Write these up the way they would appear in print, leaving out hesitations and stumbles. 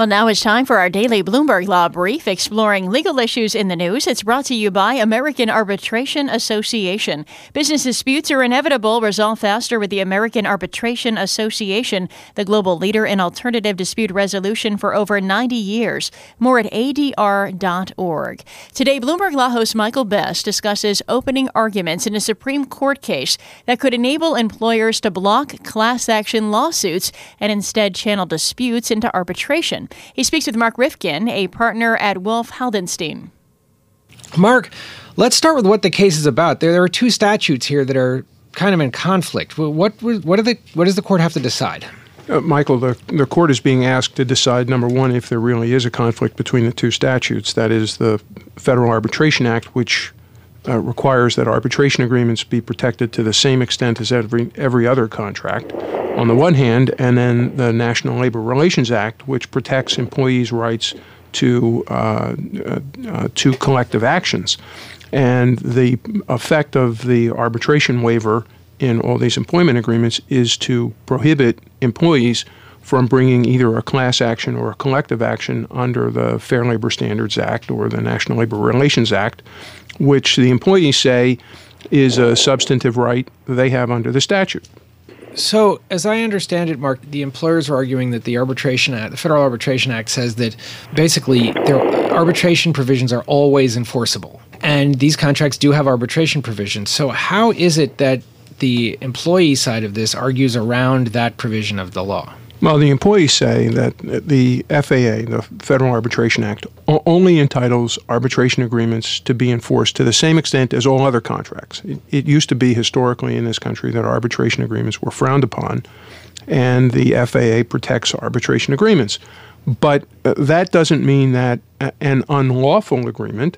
Well, now it's time for our daily Bloomberg Law Brief, exploring legal issues in the news. It's brought to you by American Arbitration Association. Business disputes are inevitable. Resolve faster with the American Arbitration Association, the global leader in alternative dispute resolution for over 90 years. More at ADR.org. Today, Bloomberg Law host Michael Best discusses opening arguments in a Supreme Court case that could enable employers to block class action lawsuits and instead channel disputes into arbitration. He speaks with Mark Rifkin, a partner at Wolf Haldenstein. Mark, let's start with what the case is about. There are two statutes here that are kind of in conflict. What does the court have to decide? Michael, the court is being asked to decide, number one, if there really is a conflict between the two statutes. That is the Federal Arbitration Act, which requires that arbitration agreements be protected to the same extent as every other contract, on the one hand, and then the National Labor Relations Act, which protects employees' rights to collective actions. And the effect of the arbitration waiver in all these employment agreements is to prohibit employees from bringing either a class action or a collective action under the Fair Labor Standards Act or the National Labor Relations Act, which the employees say is a substantive right they have under the statute. So, as I understand it, Mark, the employers are arguing that the Arbitration Act, the Federal Arbitration Act, says that basically their arbitration provisions are always enforceable. And these contracts do have arbitration provisions. So how is it that the employee side of this argues around that provision of the law? Well, the employees say that the FAA, the Federal Arbitration Act, only entitles arbitration agreements to be enforced to the same extent as all other contracts. It used to be historically in this country that arbitration agreements were frowned upon, and the FAA protects arbitration agreements. But that doesn't mean that an unlawful agreement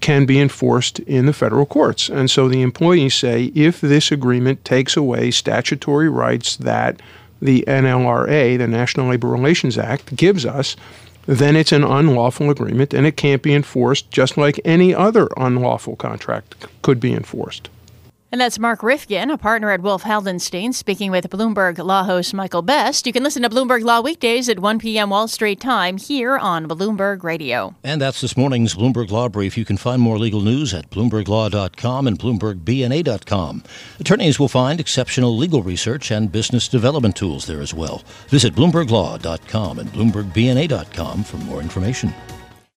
can be enforced in the federal courts. And so the employees say if this agreement takes away statutory rights that the NLRA, the National Labor Relations Act, gives us, then it's an unlawful agreement and it can't be enforced, just like any other unlawful contract could be enforced. And that's Mark Rifkin, a partner at Wolf Haldenstein, speaking with Bloomberg Law host Michael Best. You can listen to Bloomberg Law weekdays at 1 p.m. Wall Street time here on Bloomberg Radio. And that's this morning's Bloomberg Law Brief. You can find more legal news at BloombergLaw.com and BloombergBNA.com. Attorneys will find exceptional legal research and business development tools there as well. Visit BloombergLaw.com and BloombergBNA.com for more information.